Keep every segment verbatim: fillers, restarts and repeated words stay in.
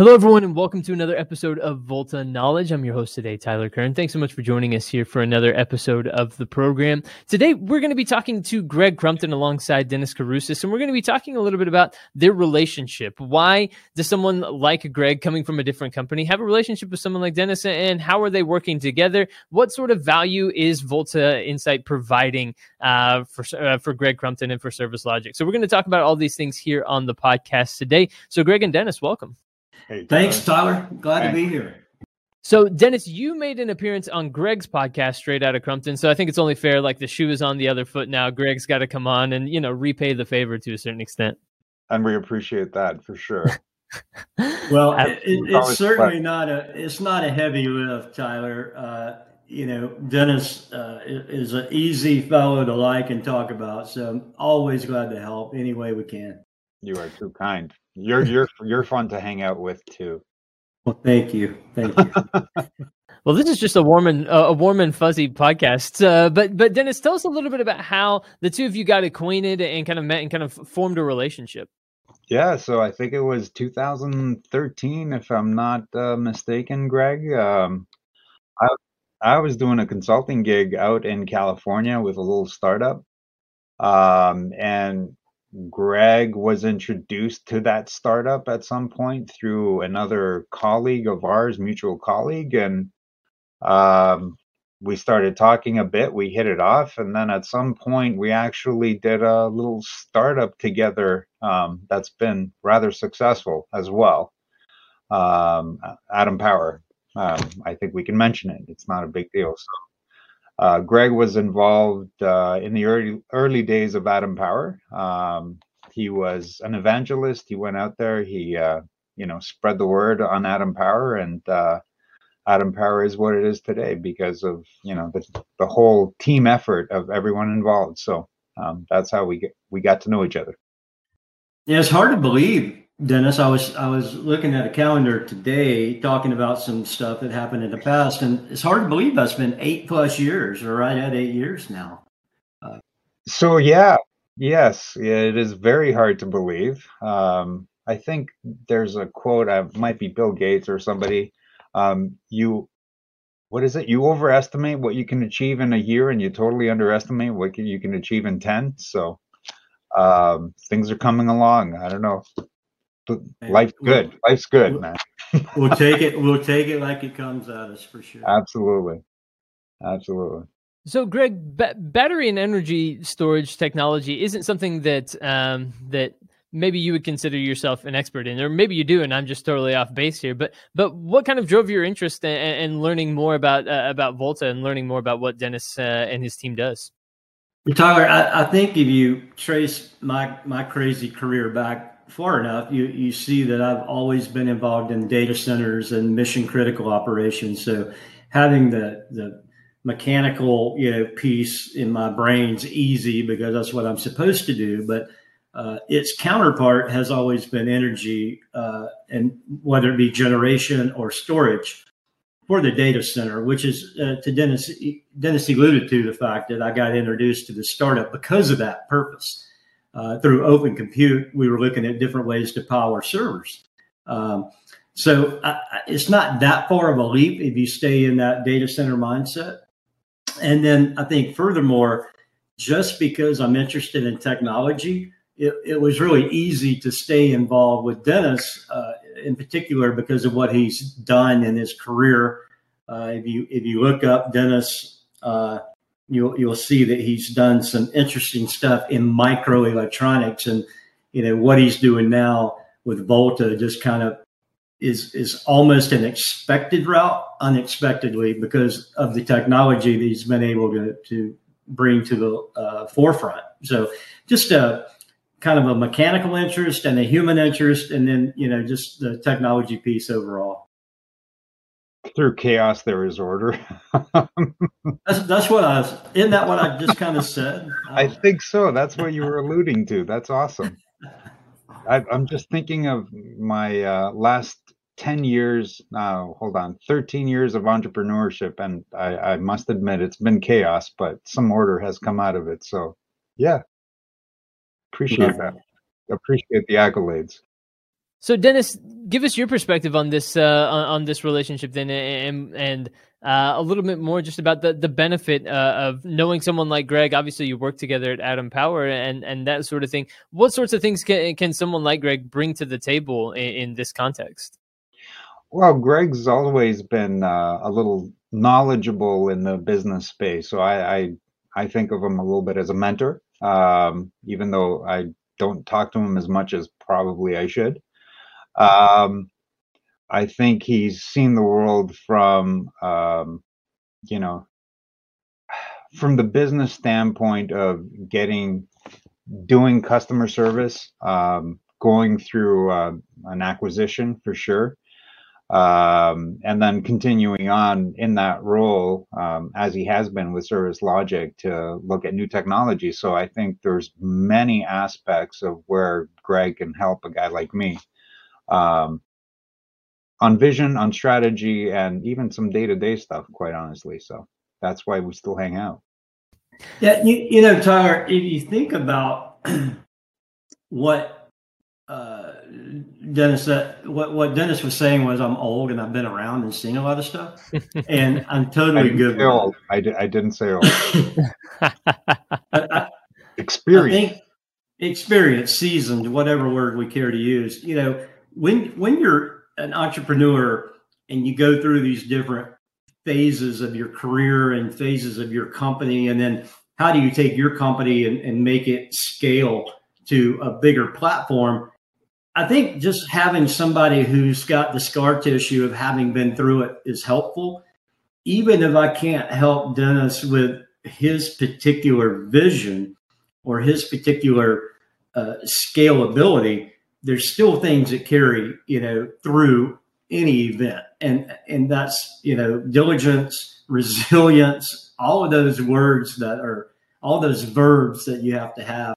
Hello, everyone, and welcome to another episode of Volta Knowledge. I'm your host today, Tyler Kern. Thanks so much for joining us here for another episode of the program. Today, we're going to be talking to Greg Crumpton alongside Denis Kouroussis, and we're going to be talking a little bit about their relationship. Why does someone like Greg, coming from a different company, have a relationship with someone like Denis, and how are they working together? What sort of value is Volta Insite providing uh, for, uh, for Greg Crumpton and for Service Logic? So we're going to talk about all these things here on the podcast today. So Greg and Denis, welcome. Hey, Tyler. Thanks, Tyler. Glad Thanks. to be here. So, Denis, you made an appearance on Greg's podcast, Straight Outta Crumpton. So I think it's only fair, like the shoe is on the other foot now. Greg's got to come on and, you know, repay the favor to a certain extent. And we appreciate that for sure. Well, it, it, it's certainly fun. not a it's not a heavy lift, Tyler. Uh, you know, Denis uh, is an easy fellow to like and talk about. So I'm always glad to help any way we can. You are too kind. You're you're you're fun to hang out with too. Well, thank you, thank you. Well, this is just a warm and uh, a warm and fuzzy podcast. Uh, but but Denis, tell us a little bit about how the two of you got acquainted and kind of met and kind of formed a relationship. Yeah, so I think it was two thousand thirteen, if I'm not uh, mistaken, Greg. Um, I I was doing a consulting gig out in California with a little startup, um, and Greg was introduced to that startup at some point through another colleague of ours, mutual colleague, and um, we started talking a bit. We hit it off, and then at some point, we actually did a little startup together um, that's been rather successful as well. Um, Atom Power, um, I think we can mention it. It's not a big deal. So. Uh, Greg was involved uh, in the early, early days of Atom Power. Um, he was an evangelist. He went out there. He, uh, you know, spread the word on Atom Power, and uh, Atom Power is what it is today because of, you know, the, the whole team effort of everyone involved. So um, that's how we get, we got to know each other. Yeah, it's hard to believe, Denis. I was I was looking at a calendar today, talking about some stuff that happened in the past, and it's hard to believe that's been eight plus years, or right at eight years now. Uh, so yeah, yes, it is very hard to believe. Um, I think there's a quote. I might be Bill Gates or somebody. Um, you, what is it? You overestimate what you can achieve in a year, and you totally underestimate what can, you can achieve in ten. So um, things are coming along. I don't know. Life's good. Life's good, man. We'll take it. We'll take it like it comes at us for sure. Absolutely. Absolutely. So, Greg, ba- battery and energy storage technology isn't something that um, that maybe you would consider yourself an expert in, or maybe you do, and I'm just totally off base here. But but what kind of drove your interest in, in learning more about uh, about Volta and learning more about what Denis uh, and his team does? Tyler, I, I think if you trace my my crazy career back far enough, you, you see that I've always been involved in data centers and mission critical operations. So having the, the mechanical, you know, piece in my brain's easy because that's what I'm supposed to do. But uh, its counterpart has always been energy, uh, and whether it be generation or storage for the data center, which is uh, to Denis, Denis alluded to the fact that I got introduced to the startup because of that purpose. Uh, through Open Compute, we were looking at different ways to power servers. Um, so I, I, it's not that far of a leap if you stay in that data center mindset. And then I think furthermore, just because I'm interested in technology, it, it was really easy to stay involved with Denis uh, in particular because of what he's done in his career. Uh, if you if you look up Denis, uh, You'll you'll see that he's done some interesting stuff in microelectronics, and you know what he's doing now with Volta just kind of is is almost an expected route, unexpectedly, because of the technology that he's been able to to bring to the uh, forefront. So just a kind of a mechanical interest and a human interest, and then you know just the technology piece overall. Through chaos, there is order. that's that's what I was. Isn't that what I just kind of said? I, I think so. That's what you were alluding to. That's awesome. I, I'm just thinking of my uh, last ten years. Now, hold on, thirteen years of entrepreneurship, and I, I must admit it's been chaos, but some order has come out of it. So, yeah, appreciate yeah. that. Appreciate the accolades. So, Denis, give us your perspective on this uh, on, on this relationship then, and and uh, a little bit more just about the the benefit uh, of knowing someone like Greg. Obviously, you work together at Atom Power and and that sort of thing. What sorts of things can can someone like Greg bring to the table in, in this context? Well, Greg's always been uh, a little knowledgeable in the business space, so I, I I think of him a little bit as a mentor, um, even though I don't talk to him as much as probably I should. Um, I think he's seen the world from, um, you know, from the business standpoint of getting, doing customer service, um, going through uh, an acquisition for sure, um, and then continuing on in that role um, as he has been with Service Logic to look at new technology. So I think there's many aspects of where Greg can help a guy like me. Um, on vision, on strategy, and even some day-to-day stuff, quite honestly. So that's why we still hang out. Yeah, you, you know, Tyler, if you think about what uh, Dennis uh, what what Dennis was saying was, I'm old and I've been around and seen a lot of stuff, and I'm totally I good. With old. I, d- I didn't say old. I, I, Experience, I think experience, seasoned, whatever word we care to use, you know. When when you're an entrepreneur and you go through these different phases of your career and phases of your company, and then how do you take your company and, and make it scale to a bigger platform? I think just having somebody who's got the scar tissue of having been through it is helpful. Even if I can't help Dennis with his particular vision or his particular uh, scalability, there's still things that carry, you know, through any event. And, and that's, you know, diligence, resilience, all of those words that are, all those verbs that you have to have.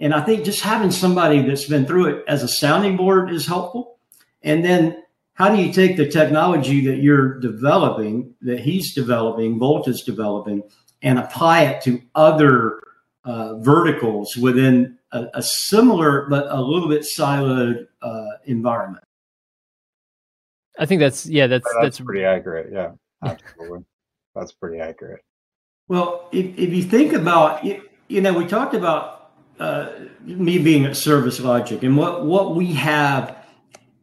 And I think just having somebody that's been through it as a sounding board is helpful. And then how do you take the technology that you're developing, that he's developing, Volta's developing, and apply it to other uh, verticals within A, a similar but a little bit siloed uh, environment. I think that's yeah, that's that's, that's pretty accurate. Yeah, absolutely, that's pretty accurate. Well, if if you think about, you, you know, we talked about uh, me being at Service Logic, and what what we have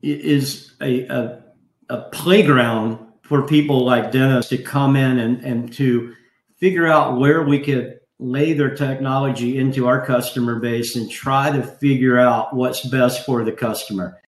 is a, a a playground for people like Dennis to come in and and to figure out where we could lay their technology into our customer base and try to figure out what's best for the customer.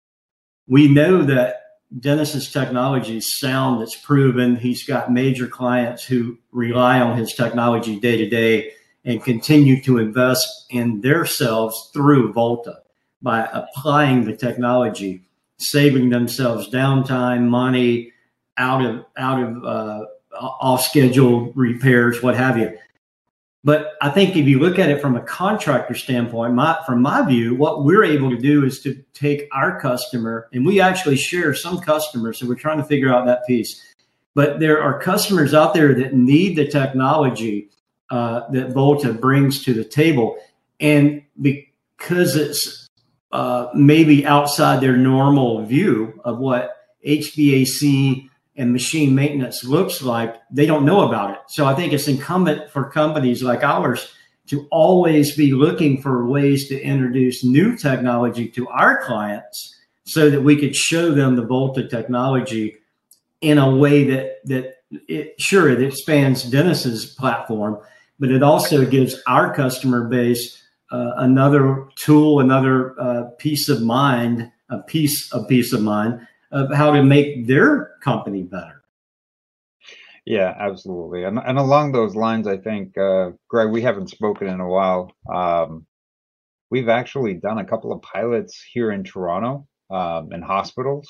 We know that Dennis's technology is sound, it's proven. He's got major clients who rely on his technology day to day and continue to invest in themselves through Volta by applying the technology, saving themselves downtime, money, out of, out of uh, off schedule repairs, what have you. But I think if you look at it from a contractor standpoint, my, from my view, what we're able to do is to take our customer, and we actually share some customers, so we're trying to figure out that piece. But there are customers out there that need the technology uh, that Volta brings to the table. And because it's uh, maybe outside their normal view of what H V A C and machine maintenance looks like, they don't know about it. So I think it's incumbent for companies like ours to always be looking for ways to introduce new technology to our clients so that we could show them the Volta technology in a way that, that it, sure, it expands Dennis's platform, but it also gives our customer base uh, another tool, another uh, peace of mind, a piece of peace of mind of how to make their company better. Yeah, absolutely. And, and along those lines, I think, uh, Greg, we haven't spoken in a while. Um, we've actually done a couple of pilots here in Toronto um, in hospitals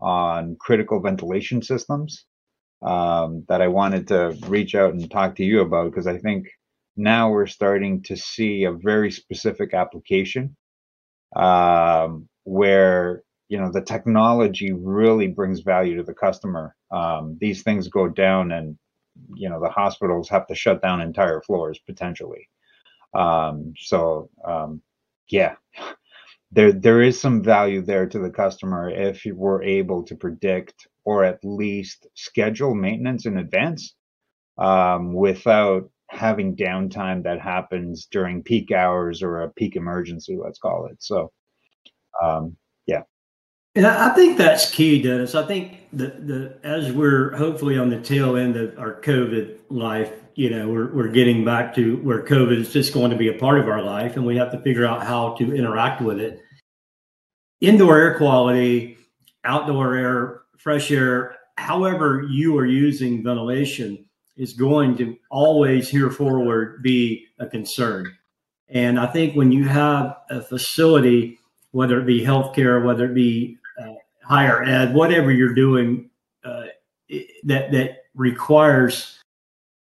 on critical ventilation systems um, that I wanted to reach out and talk to you about, because I think now we're starting to see a very specific application um, where you know, the technology really brings value to the customer. Um, these things go down and, you know, the hospitals have to shut down entire floors potentially. Um, so, um, yeah, there there is some value there to the customer if you were able to predict or at least schedule maintenance in advance um, without having downtime that happens during peak hours or a peak emergency, let's call it. So, um, yeah. And I think that's key, Dennis. I think that the, as we're hopefully on the tail end of our COVID life, you know, we're, we're getting back to where COVID is just going to be a part of our life, and we have to figure out how to interact with it. Indoor air quality, outdoor air, fresh air, however you are using ventilation is going to always here forward be a concern. And I think when you have a facility, whether it be healthcare, whether it be uh, higher ed, whatever you're doing, uh, that that requires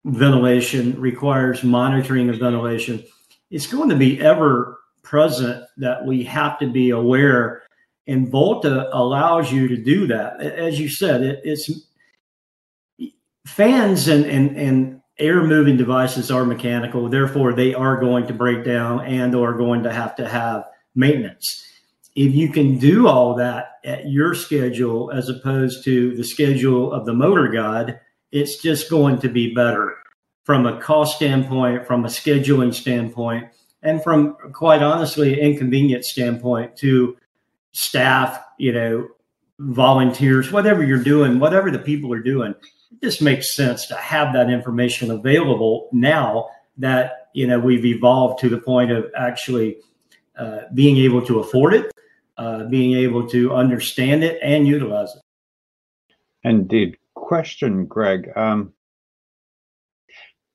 ventilation, requires monitoring of ventilation, it's going to be ever present that we have to be aware. And Volta allows you to do that. As you said, it, it's fans and, and, and air moving devices are mechanical. Therefore, they are going to break down and are going to have to have maintenance. If you can do all that at your schedule as opposed to the schedule of the motor god, it's just going to be better from a cost standpoint, from a scheduling standpoint, and from, quite honestly, an inconvenience standpoint to staff, you know, volunteers, whatever you're doing, whatever the people are doing. It just makes sense to have that information available now that, you know, we've evolved to the point of actually Uh, being able to afford it, uh, being able to understand it and utilize it. Indeed. Question, Greg. Um,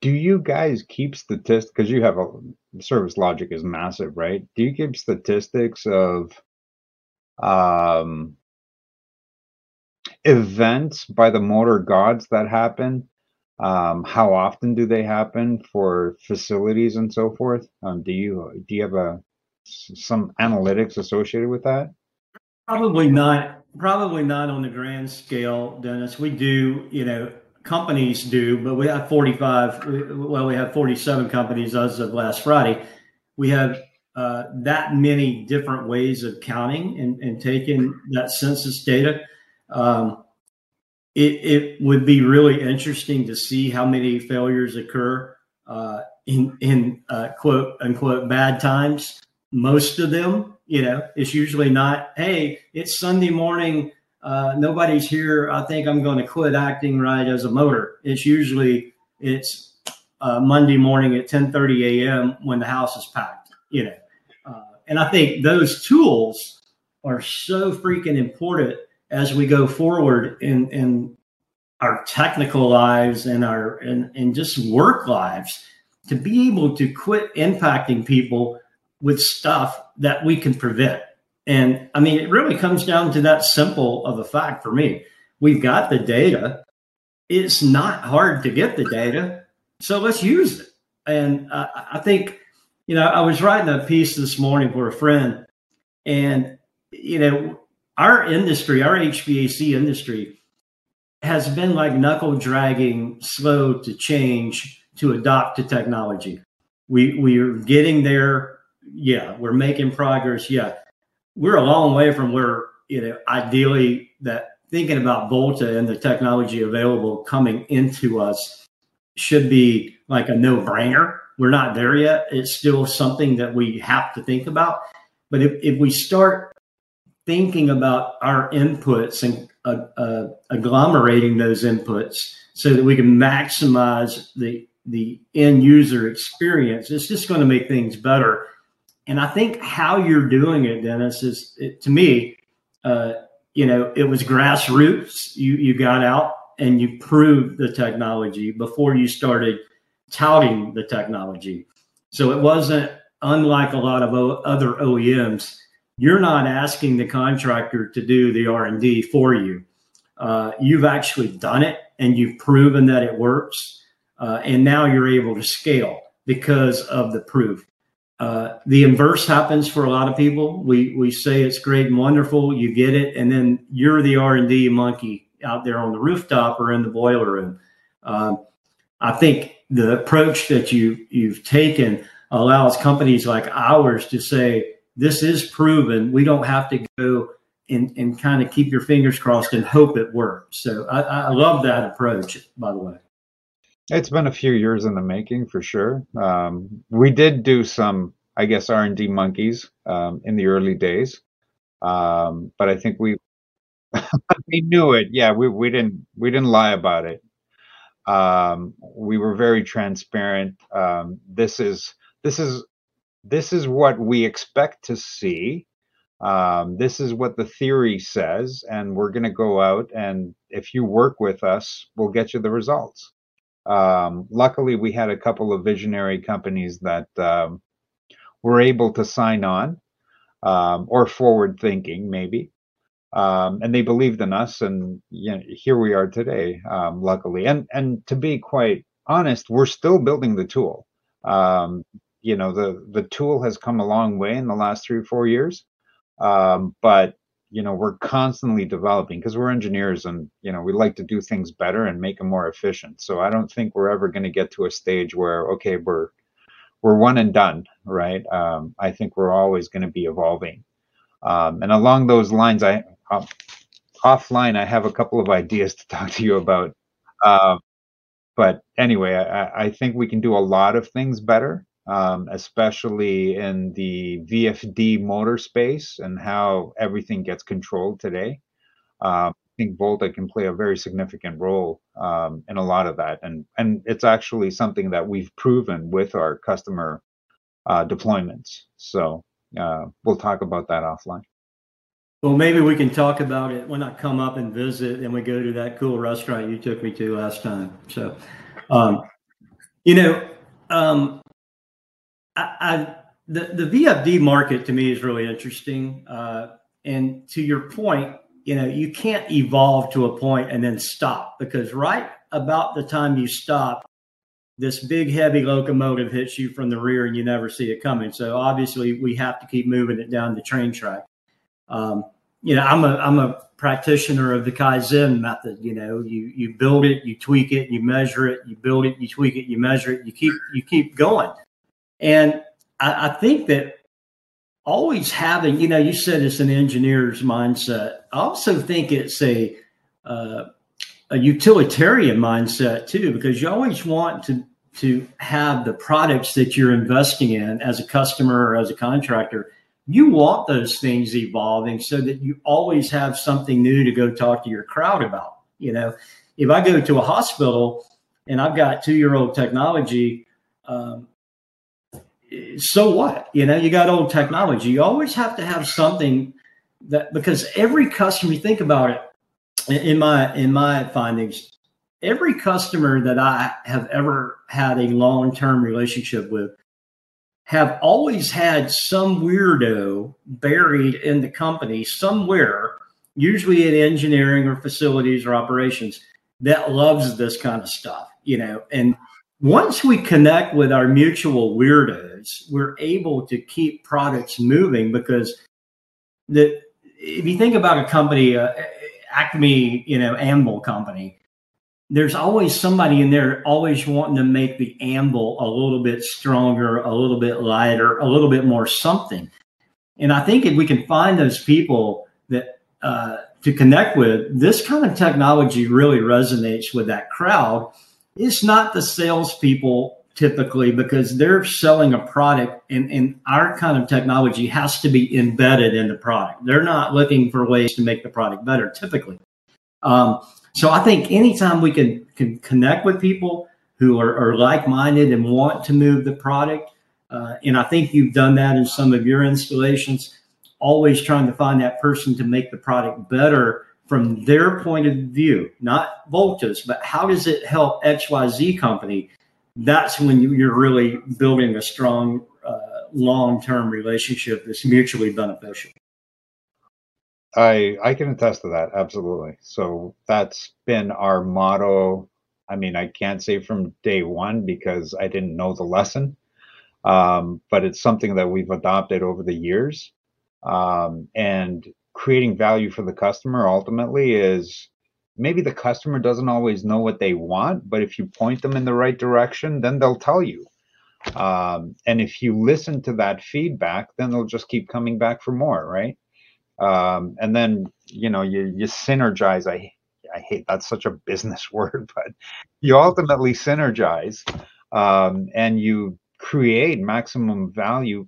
do you guys keep statistics? Because you have a Service Logic is massive, right? Do you keep statistics of um, events by the motor gods that happen? Um, how often do they happen for facilities and so forth? Um, do you do you have a some analytics associated with that? Probably not. Probably not on the grand scale, Dennis. We do, you know, companies do, but we have forty-five. Well, we have forty-seven companies as of last Friday. We have uh, that many different ways of counting and, and taking that census data. Um, it, it would be really interesting to see how many failures occur uh, in, in uh, quote unquote bad times. Most of them, you know, it's usually not, hey, it's Sunday morning, uh, nobody's here, I think I'm going to quit acting right as a motor. It's usually, it's uh, Monday morning at ten thirty a m when the house is packed, you know. Uh, and I think those tools are so freaking important as we go forward in, in our technical lives and our and, and just work lives to be able to quit impacting people with stuff that we can prevent. And I mean, it really comes down to that simple of a fact for me. We've got the data. It's not hard to get the data. So let's use it. And uh, I think, you know, I was writing a piece this morning for a friend, and, you know, our industry, our H V A C industry has been like knuckle dragging, slow to change, to adopt to technology. We, we are getting there. Yeah, we're making progress. Yeah, we're a long way from where, you know, ideally that thinking about Volta and the technology available coming into us should be like a no-brainer. We're not there yet. It's still something that we have to think about. But if, if we start thinking about our inputs and uh, uh, agglomerating those inputs so that we can maximize the, the end user experience, it's just going to make things better. And I think how you're doing it, Dennis, is it, to me, uh, you know, it was grassroots. You you got out and you proved the technology before you started touting the technology. So it wasn't unlike a lot of o- other O E Ms. You're not asking the contractor to do the R and D for you. Uh, you've actually done it and you've proven that it works. Uh, and now you're able to scale because of the proof. Uh, the inverse happens for a lot of people. We we say it's great and wonderful, you get it, and then you're the R and D monkey out there on the rooftop or in the boiler room. Um, I think the approach that you, you've taken allows companies like ours to say, this is proven. We don't have to go and, and kind of keep your fingers crossed and hope it works. So I, I love that approach, by the way. It's been a few years in the making for sure. Um, we did do some, I guess, R and D monkeys um, in the early days. Um, but I think we, we knew it. Yeah, we, we didn't, we didn't lie about it. Um, we were very transparent. Um, this is, this is, this is what we expect to see. Um, this is what the theory says, and we're going to go out, and if you work with us, we'll get you the results. Um, luckily, we had a couple of visionary companies that um, were able to sign on, um, or forward thinking maybe, um, and they believed in us, and you know, here we are today, um, luckily. And and to be quite honest, we're still building the tool. Um, you know, the, the tool has come a long way in the last three or four years, um, but you know, we're constantly developing because we're engineers, and you know, we like to do things better and make them more efficient. So I don't think we're ever going to get to a stage where, okay, we're we're one and done, right? Um, I think we're always going to be evolving. Um, and along those lines, I uh, offline I have a couple of ideas to talk to you about. Uh, but anyway, I, I think we can do a lot of things better. Um, especially in the V F D motor space and how everything gets controlled today. Um, I think Volta can play a very significant role um, in a lot of that. And, and it's actually something that we've proven with our customer uh, deployments. So uh, we'll talk about that offline. Well, maybe we can talk about it when I come up and visit and we go to that cool restaurant you took me to last time. So, um, you know, um, I, I, the, the V F D market to me is really interesting. Uh, and to your point, you know, you can't evolve to a point and then stop, because right about the time you stop, this big heavy locomotive hits you from the rear and you never see it coming. So obviously we have to keep moving it down the train track. Um, you know, I'm a, I'm a practitioner of the Kaizen method. You know, you, you build it, you tweak it, you measure it, you build it, you tweak it, you measure it, you keep, you keep going. And I, I think that always having, you know, you said it's an engineer's mindset. I also think it's a, uh, a utilitarian mindset too, because you always want to, to have the products that you're investing in as a customer or as a contractor. You want those things evolving so that you always have something new to go talk to your crowd about. You know, if I go to a hospital and I've got two-year-old technology, um, so what? You know, you got old technology. You always have to have something that, because every customer, you think about it, in my in my findings, every customer that I have ever had a long-term relationship with have always had some weirdo buried in the company somewhere, usually in engineering or facilities or operations, that loves this kind of stuff, you know. And once we connect with our mutual weirdos, we're able to keep products moving, because the, if you think about a company, uh, Acme, you know, Anvil company, there's always somebody in there always wanting to make the anvil a little bit stronger, a little bit lighter, a little bit more something. And I think if we can find those people that uh, to connect with, this kind of technology really resonates with that crowd. It's not the salespeople typically, because they're selling a product, and, and our kind of technology has to be embedded in the product. They're not looking for ways to make the product better typically. Um, so I think anytime we can, can connect with people who are, are like-minded and want to move the product, uh, and I think you've done that in some of your installations, always trying to find that person to make the product better from their point of view, not Volta's, but how does it help X Y Z company? That's when you're really building a strong, uh, long-term relationship that's mutually beneficial. I I can attest to that, absolutely. So that's been our motto. I mean, I can't say from day one because I didn't know the lesson, um, but it's something that we've adopted over the years, um, and creating value for the customer ultimately is, maybe the customer doesn't always know what they want, but if you point them in the right direction, then they'll tell you. Um, and if you listen to that feedback, then they'll just keep coming back for more, right? Um, and then, you know, you, you synergize. I, I hate that's such a business word, but you ultimately synergize um, and you create maximum value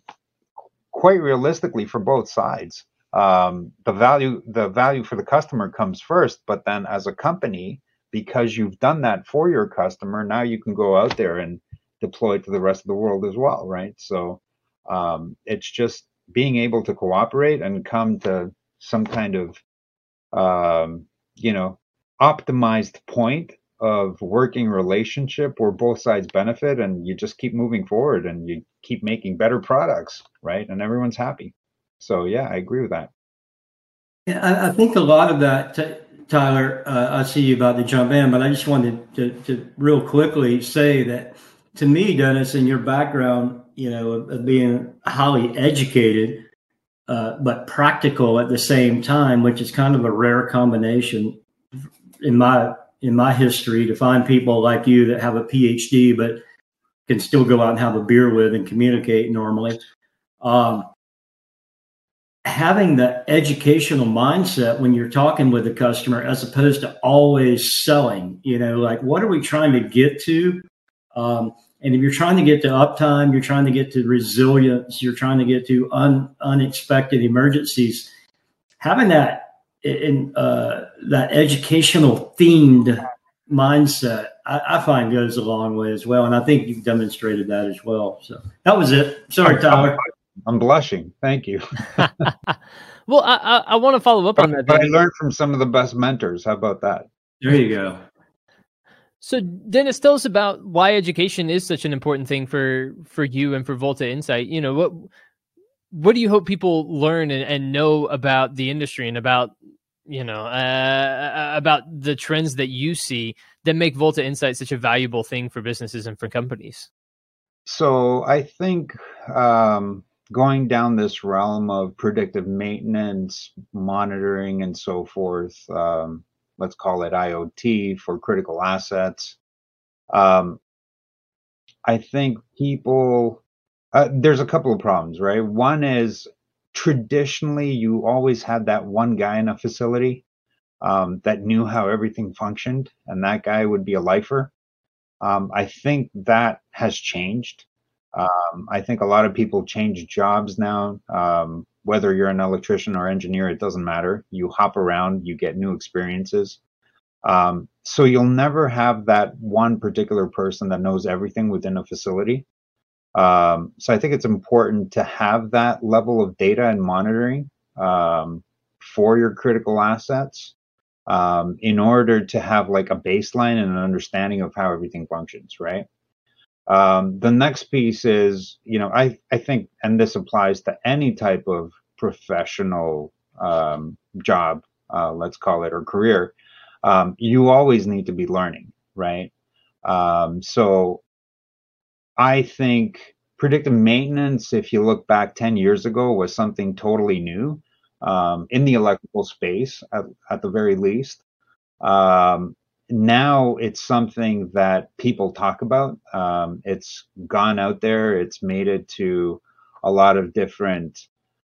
quite realistically for both sides. Um, the value, the value for the customer comes first, but then as a company, because you've done that for your customer, now you can go out there and deploy to the rest of the world as well, right? So um, it's just being able to cooperate and come to some kind of, um, you know, optimized point of working relationship where both sides benefit, and you just keep moving forward and you keep making better products, right? And everyone's happy. So, yeah, I agree with that. Yeah, I, I think a lot of that, Tyler, uh, I see you about to jump in, but I just wanted to, to, to real quickly say that to me, Dennis, in your background, you know, of, of being highly educated, uh, but practical at the same time, which is kind of a rare combination in my in my history to find people like you that have a PhD, but can still go out and have a beer with and communicate normally. Um, having the educational mindset when you're talking with the customer, as opposed to always selling, you know, like, what are we trying to get to? Um, and if you're trying to get to uptime, you're trying to get to resilience, you're trying to get to un, unexpected emergencies, having that in uh, that educational themed mindset, I, I find goes a long way as well. And I think you've demonstrated that as well. So that was it. Sorry, Tyler. I'm blushing. Thank you. Well, I, I, I want to follow up but, on that. But I learned from some of the best mentors. How about that? There you go. So, Dennis, tell us about why education is such an important thing for for you and for Volta Insite. You know, what what do you hope people learn and, and know about the industry and about, you know, uh, about the trends that you see that make Volta Insite such a valuable thing for businesses and for companies? So, I think um, going down this realm of predictive maintenance, monitoring, and so forth. Um, Let's call it I O T for critical assets. Um, I think people, uh, there's a couple of problems, right? One is traditionally you always had that one guy in a facility um, that knew how everything functioned, and that guy would be a lifer. Um, I think that has changed. Um, I think a lot of people change jobs now. Um, Whether you're an electrician or engineer, it doesn't matter. You hop around, you get new experiences. Um, so you'll never have that one particular person that knows everything within a facility. Um, so I think it's important to have that level of data and monitoring um, for your critical assets um, in order to have like a baseline and an understanding of how everything functions, right? Um, the next piece is, you know, I, I think, and this applies to any type of professional um, job, uh, let's call it, or career, um, you always need to be learning, right? Um, so I think predictive maintenance, if you look back ten years ago, was something totally new um, in the electrical space, at, at the very least. Um, Now it's something that people talk about. Um, it's gone out there. It's made it to a lot of different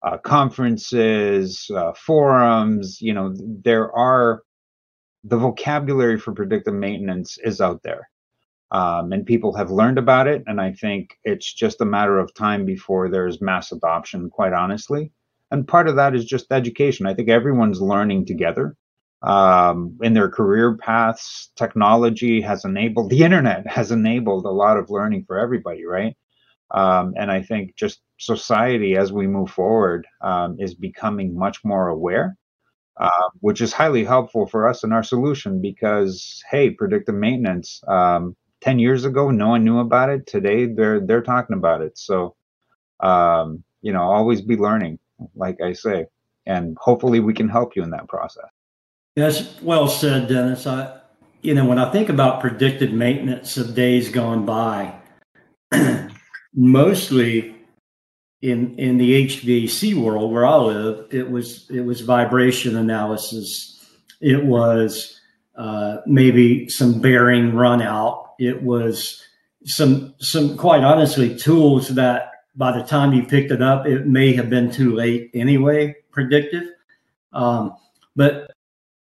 uh, conferences, uh, forums. You know, there are the vocabulary for predictive maintenance is out there, um, and people have learned about it. And I think it's just a matter of time before there's mass adoption, quite honestly. And part of that is just education. I think everyone's learning together. Um, in their career paths, technology has enabled, the internet has enabled a lot of learning for everybody, right? Um, and I think just society as we move forward um, is becoming much more aware, uh, which is highly helpful for us in our solution because, hey, predictive maintenance, um, ten years ago, no one knew about it. Today, they're, they're talking about it. So, um, you know, always be learning, like I say, and hopefully we can help you in that process. Yes, well said, Dennis. I, you know, when I think about predictive maintenance of days gone by, mostly in in the H V A C world where I live, it was it was vibration analysis. It was uh, maybe some bearing run out. It was some, some, quite honestly, tools that by the time you picked it up, it may have been too late anyway, predictive. Um, but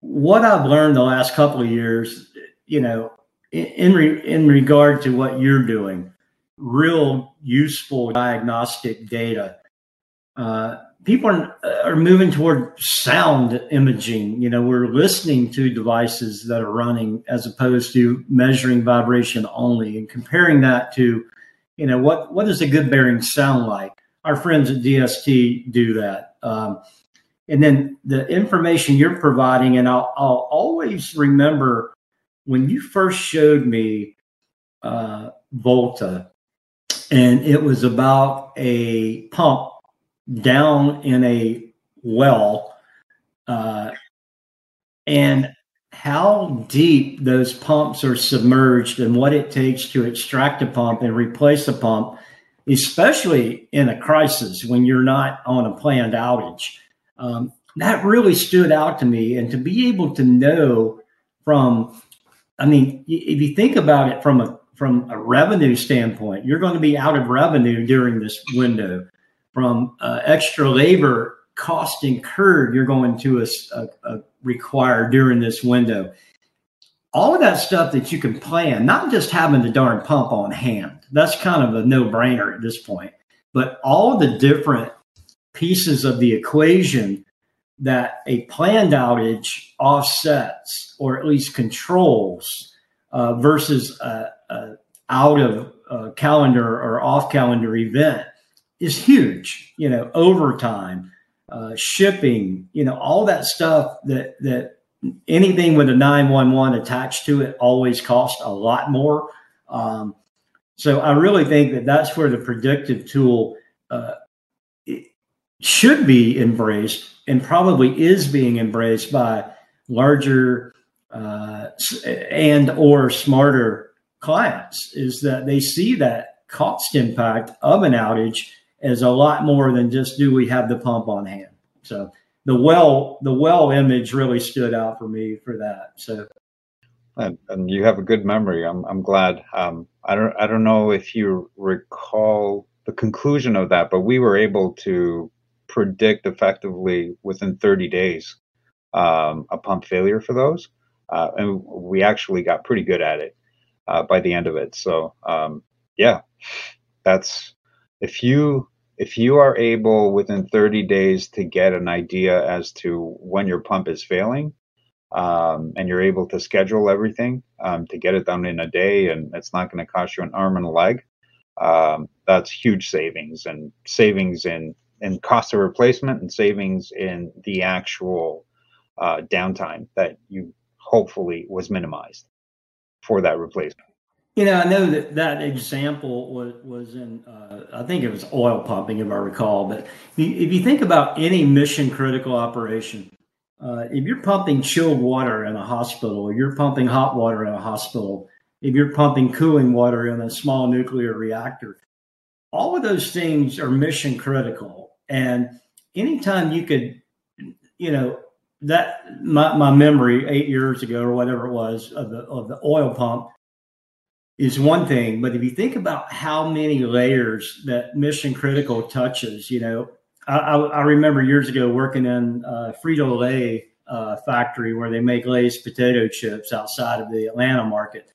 what I've learned the last couple of years, you know, in, re in regard to what you're doing, real useful diagnostic data, uh, people are, are moving toward sound imaging. You know, we're listening to devices that are running as opposed to measuring vibration only and comparing that to, you know, what, what does a good bearing sound like? Our friends at D S T do that. Um, and then the information you're providing, and I'll, I'll always remember when you first showed me uh, Volta, and it was about a pump down in a well, uh, and how deep those pumps are submerged and what it takes to extract a pump and replace a pump, especially in a crisis when you're not on a planned outage. Um, that really stood out to me. And to be able to know from, I mean, if you think about it from a, from a revenue standpoint, you're going to be out of revenue during this window. From uh, extra labor cost incurred, you're going to a, a, a require during this window. All of that stuff that you can plan, not just having the darn pump on hand. That's kind of a no-brainer at this point. But all the different pieces of the equation that a planned outage offsets or at least controls uh, versus a, a out of uh, calendar or off calendar event is huge. You know, overtime, uh, shipping, you know, all that stuff that, that anything with a nine one one attached to it always costs a lot more. Um, so I really think that that's where the predictive tool uh, it should be embraced and probably is being embraced by larger uh, and or smarter clients, is that they see that cost impact of an outage is a lot more than just do we have the pump on hand. So the well, the well image really stood out for me for that. So, and, and you have a good memory. I'm I'm glad. Um, I don't I don't know if you recall the conclusion of that, but we were able to predict effectively within thirty days um, a pump failure for those, uh, and we actually got pretty good at it uh, by the end of it. So um, yeah, that's. If you if you are able within thirty days to get an idea as to when your pump is failing, um, and you're able to schedule everything um, to get it done in a day, and it's not going to cost you an arm and a leg, um, that's huge savings, and savings in in cost of replacement, and savings in the actual uh, downtime that you hopefully was minimized for that replacement. You know, I know that that example was, was in, uh, I think it was oil pumping, if I recall. But if you think about any mission critical operation, uh, if you're pumping chilled water in a hospital, or you're pumping hot water in a hospital, if you're pumping cooling water in a small nuclear reactor, all of those things are mission critical. And anytime you could, you know, that my, my memory eight years ago or whatever it was of the, of the oil pump is one thing, but if you think about how many layers that mission critical touches, you know, I, I, I remember years ago working in uh, Frito-Lay uh, factory where they make Lay's potato chips outside of the Atlanta market,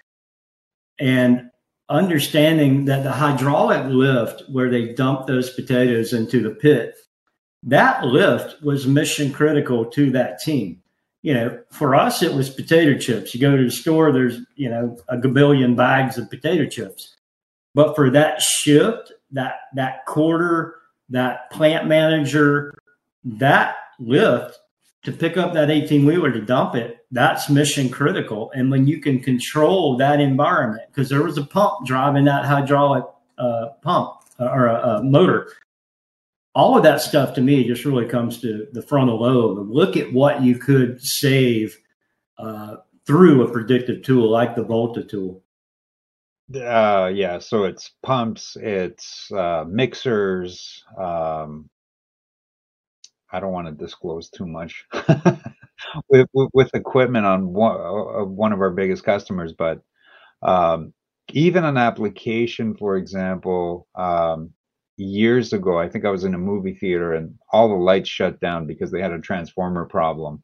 and understanding that the hydraulic lift where they dump those potatoes into the pit, that lift was mission critical to that team. You know, for us, it was potato chips. You go to the store, there's, you know, a gabillion bags of potato chips. But for that shift, that that quarter, that plant manager, that lift to pick up that eighteen wheeler to dump it, that's mission critical. And when you can control that environment, because there was a pump driving that hydraulic uh, pump or a, a motor. All of that stuff to me just really comes to the frontal lobe, and look at what you could save uh, through a predictive tool like the Volta tool. Uh, yeah, so it's pumps, it's uh, mixers. Um, I don't want to disclose too much with, with, with equipment on one, uh, one of our biggest customers, but um, even an application, for example, um, years ago, I think I was in a movie theater and all the lights shut down because they had a transformer problem.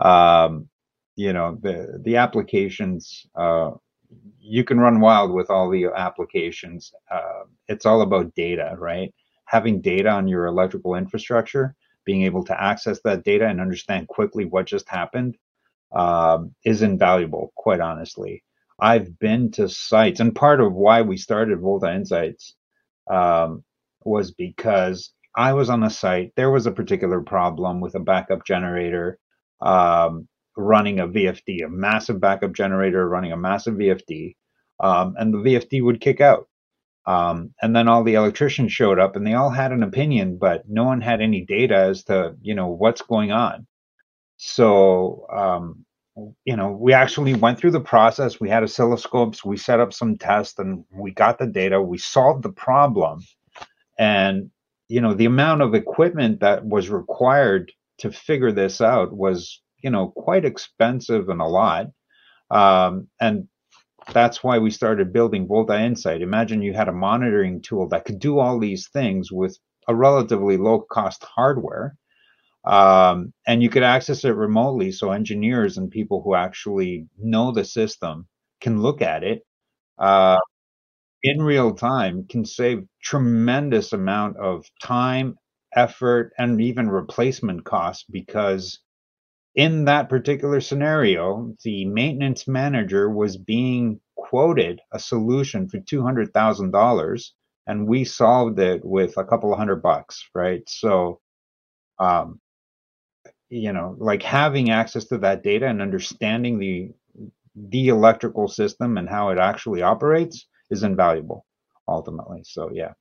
Um, you know, the, the applications, uh, you can run wild with all the applications. Uh, it's all about data, right? Having data on your electrical infrastructure, being able to access that data and understand quickly what just happened um, is invaluable, quite honestly. I've been to sites, and part of why we started Volta Insights um, was because I was on a site, there was a particular problem with a backup generator um, running a V F D, a massive backup generator running a massive V F D, um, and the V F D would kick out. Um, and then all the electricians showed up and they all had an opinion, but no one had any data as to, you know, what's going on. So, um, you know, we actually went through the process. We had oscilloscopes, we set up some tests, and we got the data, we solved the problem. And, you know, the amount of equipment that was required to figure this out was, you know, quite expensive and a lot. Um, and that's why we started building Volta Insight. Imagine you had a monitoring tool that could do all these things with a relatively low cost hardware. Um, and you could access it remotely, so engineers and people who actually know the system can look at it uh, in real time, can save tremendous amount of time, effort, and even replacement costs, because in that particular scenario, the maintenance manager was being quoted a solution for two hundred thousand dollars, and we solved it with a couple of hundred bucks, right? So, um, you know, like having access to that data and understanding the the electrical system and how it actually operates is invaluable ultimately. So yeah.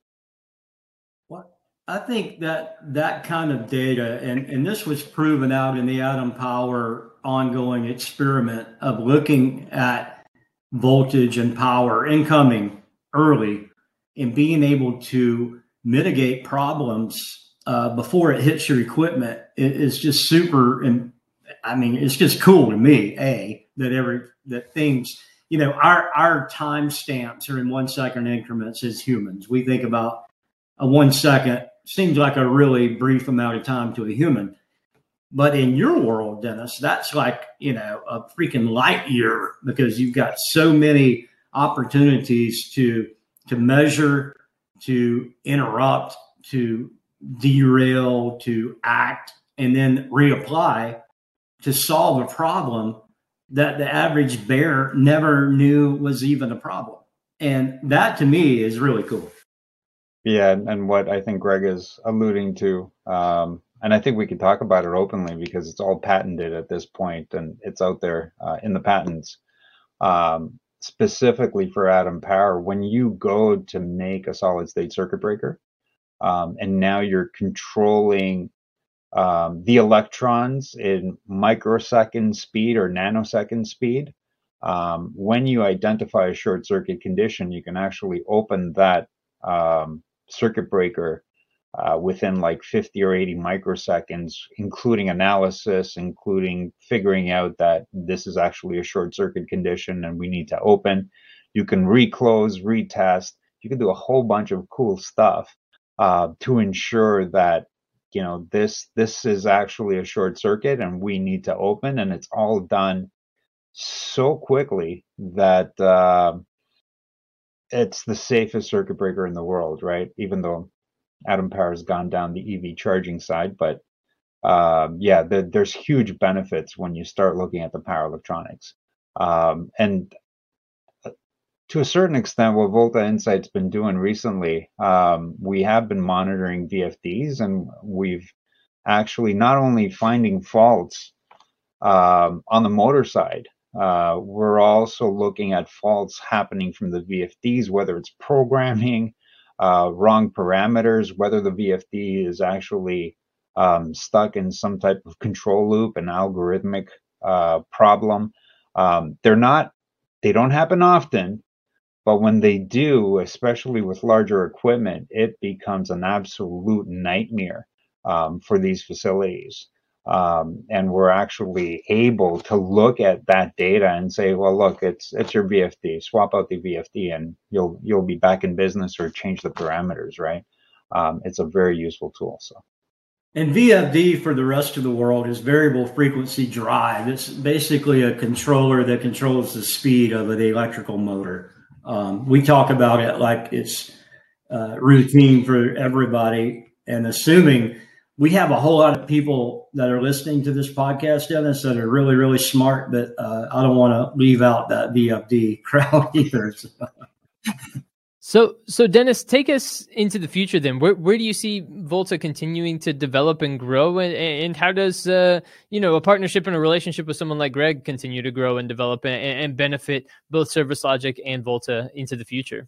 Well, I think that that kind of data, and, and this was proven out in the Atom Power ongoing experiment of looking at voltage and power incoming early and being able to mitigate problems Uh, before it hits your equipment, it, it's just super. And I mean, it's just cool to me, A, that every, that things, you know, our, our time stamps are in one second increments as humans. We think about a one second seems like a really brief amount of time to a human, but in your world, Dennis, that's like, you know, a freaking light year, because you've got so many opportunities to, to measure, to interrupt, to derail, to act, and then reapply to solve a problem that the average bear never knew was even a problem. And that to me is really cool. Yeah. And what I think Greg is alluding to, um, and I think we could talk about it openly because it's all patented at this point and it's out there uh, in the patents, um, specifically for Atom Power. When you go to make a solid state circuit breaker, Um, and now you're controlling um, the electrons in microsecond speed or nanosecond speed. Um, when you identify a short circuit condition, you can actually open that um, circuit breaker uh, within like fifty or eighty microseconds, including analysis, including figuring out that this is actually a short circuit condition and we need to open. You can reclose, retest. You can do a whole bunch of cool stuff. Uh, to ensure that, you know, this this is actually a short circuit and we need to open, and it's all done so quickly that uh, it's the safest circuit breaker in the world, right? Even though Atom Power has gone down the E V charging side, but uh, yeah, the, there's huge benefits when you start looking at the power electronics. Um, and to a certain extent, what Volta Insight's been doing recently, um, we have been monitoring V F Ds, and we've actually not only finding faults um, on the motor side, uh, we're also looking at faults happening from the V F Ds, whether it's programming, uh, wrong parameters, whether the V F D is actually um, stuck in some type of control loop, an algorithmic uh, problem. Um, they're not, they don't happen often. But when they do, especially with larger equipment, it becomes an absolute nightmare um, for these facilities. Um, and we're actually able to look at that data and say, well, look, it's it's your V F D. Swap out the V F D, and you'll you'll be back in business, or change the parameters, right? Um, it's a very useful tool. So, and V F D for the rest of the world is variable frequency drive. It's basically a controller that controls the speed of the electrical motor. Um, we talk about it like it's uh, routine for everybody, and assuming. We have a whole lot of people that are listening to this podcast, Dennis, that are really, really smart, but uh, I don't want to leave out that V F D crowd either. So. so, so Dennis, take us into the future then. Where, where do you see Volta continuing to develop and grow? And, and how does, uh, you know, a partnership and a relationship with someone like Greg continue to grow and develop and, and benefit both Service Logic and Volta into the future?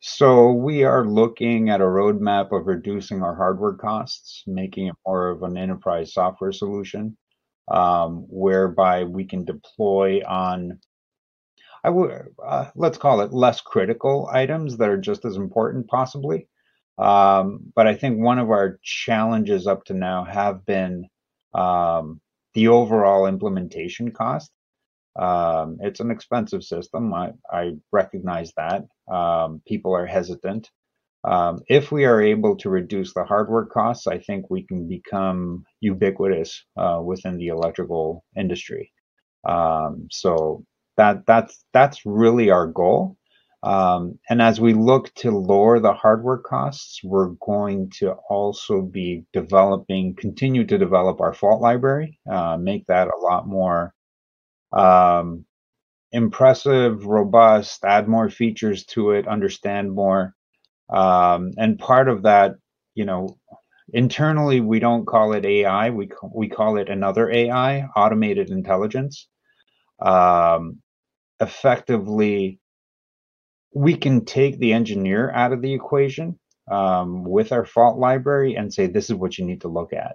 So we are looking at a roadmap of reducing our hardware costs, making it more of an enterprise software solution, um, whereby we can deploy on, I would uh, let's call it less critical items that are just as important, possibly. Um, but I think one of our challenges up to now have been um, the overall implementation cost. Um, it's an expensive system. I, I recognize that. Um, people are hesitant. Um, if we are able to reduce the hardware costs, I think we can become ubiquitous uh, within the electrical industry. Um, so that that's that's really our goal. Um, and as we look to lower the hardware costs, we're going to also be developing, continue to develop our fault library, uh, make that a lot more um impressive, robust, add more features to it, understand more, um and part of that, you know, internally we don't call it A I, we we call it another A I, automated intelligence. Um effectively, we can take the engineer out of the equation um with our fault library and say, this is what you need to look at.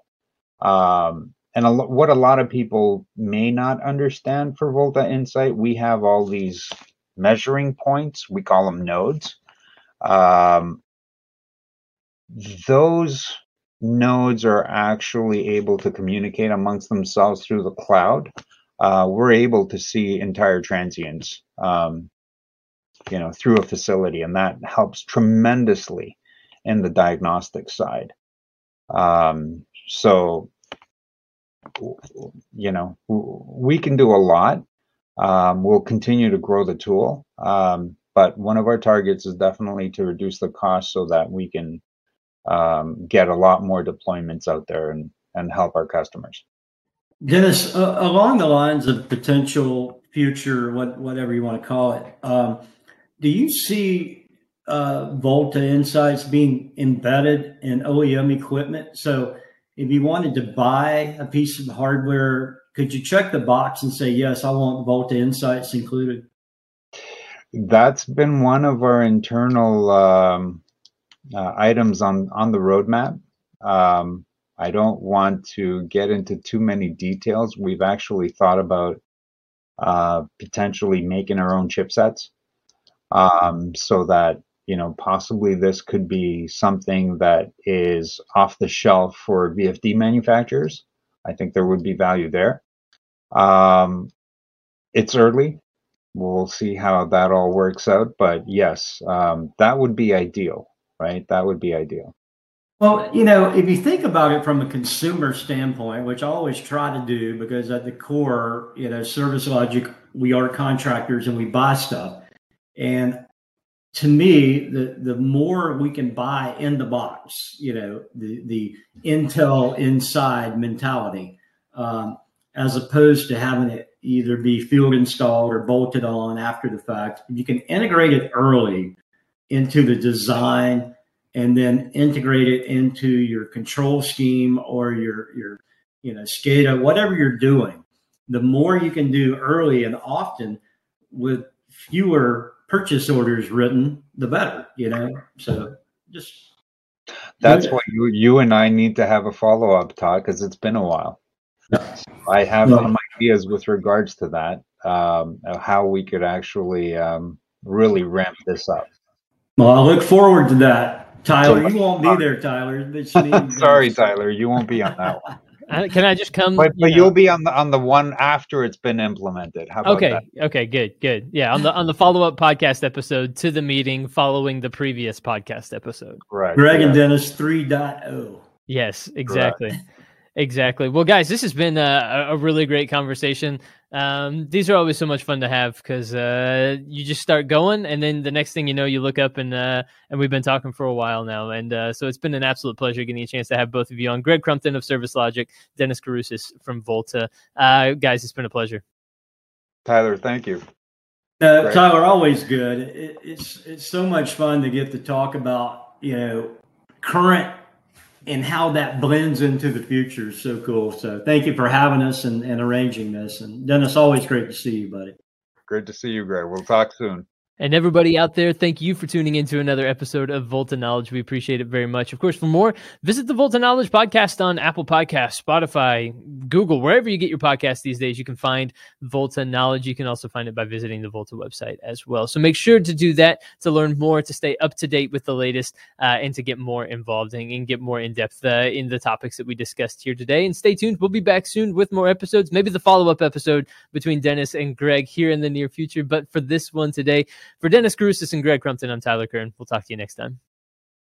um And a lo- what a lot of people may not understand for Volta Insite, we have all these measuring points. We call them nodes. Um, those nodes are actually able to communicate amongst themselves through the cloud. Uh, we're able to see entire transients, um, you know, through a facility, and that helps tremendously in the diagnostic side. Um, so. You know, we can do a lot. Um, we'll continue to grow the tool, um, but one of our targets is definitely to reduce the cost so that we can um, get a lot more deployments out there and, and help our customers. Dennis, uh, along the lines of potential future, what, whatever you want to call it, um, do you see uh, Volta Insite being embedded in O E M equipment? So if you wanted to buy a piece of hardware, could you check the box and say, yes, I want Volta Insite included? That's been one of our internal um, uh, items on, on the roadmap. Um, I don't want to get into too many details. We've actually thought about uh, potentially making our own chipsets um, so that, you know, possibly this could be something that is off the shelf for V F D manufacturers. I think there would be value there. Um, it's early. We'll see how that all works out. But yes, um, that would be ideal, right? That would be ideal. Well, you know, if you think about it from a consumer standpoint, which I always try to do, because at the core, you know, Service Logic, we are contractors and we buy stuff. And to me, the, the more we can buy in the box, you know, the, the Intel inside mentality, um, as opposed to having it either be field installed or bolted on after the fact. If you can integrate it early into the design and then integrate it into your control scheme or your, your you know, SCADA, whatever you're doing, the more you can do early and often with fewer purchase orders written, the better, you know. So just that's why you you and I need to have a follow-up talk, because it's been a while. Yeah. So I have yeah. some ideas with regards to that, um how we could actually um really ramp this up. Well, I look forward to that, Tyler. So, you won't be there, Tyler. It's me. Sorry, Tyler, you won't be on that one. Can I just come? But, but you know? You'll be on the on the one after it's been implemented. How about okay. That? Okay. Good. Good. Yeah. On the on the follow up podcast episode to the meeting following the previous podcast episode. Right. Greg yeah. and Dennis three point oh. Yes. Exactly. Right. Exactly. Well, guys, this has been a, a really great conversation. Um, these are always so much fun to have because uh, you just start going, and then the next thing you know, you look up and uh, and we've been talking for a while now, and uh, so it's been an absolute pleasure getting a chance to have both of you on. Greg Crumpton of Service Logic, Denis Kouroussis from Volta. Uh, guys, it's been a pleasure. Tyler, thank you. Uh, Tyler, always good. It, it's it's so much fun to get to talk about you know current. And how that blends into the future is so cool. So thank you for having us and, and arranging this. And Dennis, always great to see you, buddy. Great to see you, Greg. We'll talk soon. And everybody out there, thank you for tuning into another episode of Volta Knowledge. We appreciate it very much. Of course, for more, visit the Volta Knowledge podcast on Apple Podcasts, Spotify, Google, wherever you get your podcasts these days, you can find Volta Knowledge. You can also find it by visiting the Volta website as well. So make sure to do that to learn more, to stay up to date with the latest, uh, and to get more involved and, and get more in depth uh, in the topics that we discussed here today. And stay tuned. We'll be back soon with more episodes, maybe the follow-up episode between Dennis and Greg here in the near future. But for this one today, for Denis Kouroussis and Greg Crumpton, I'm Tyler Kern. We'll talk to you next time.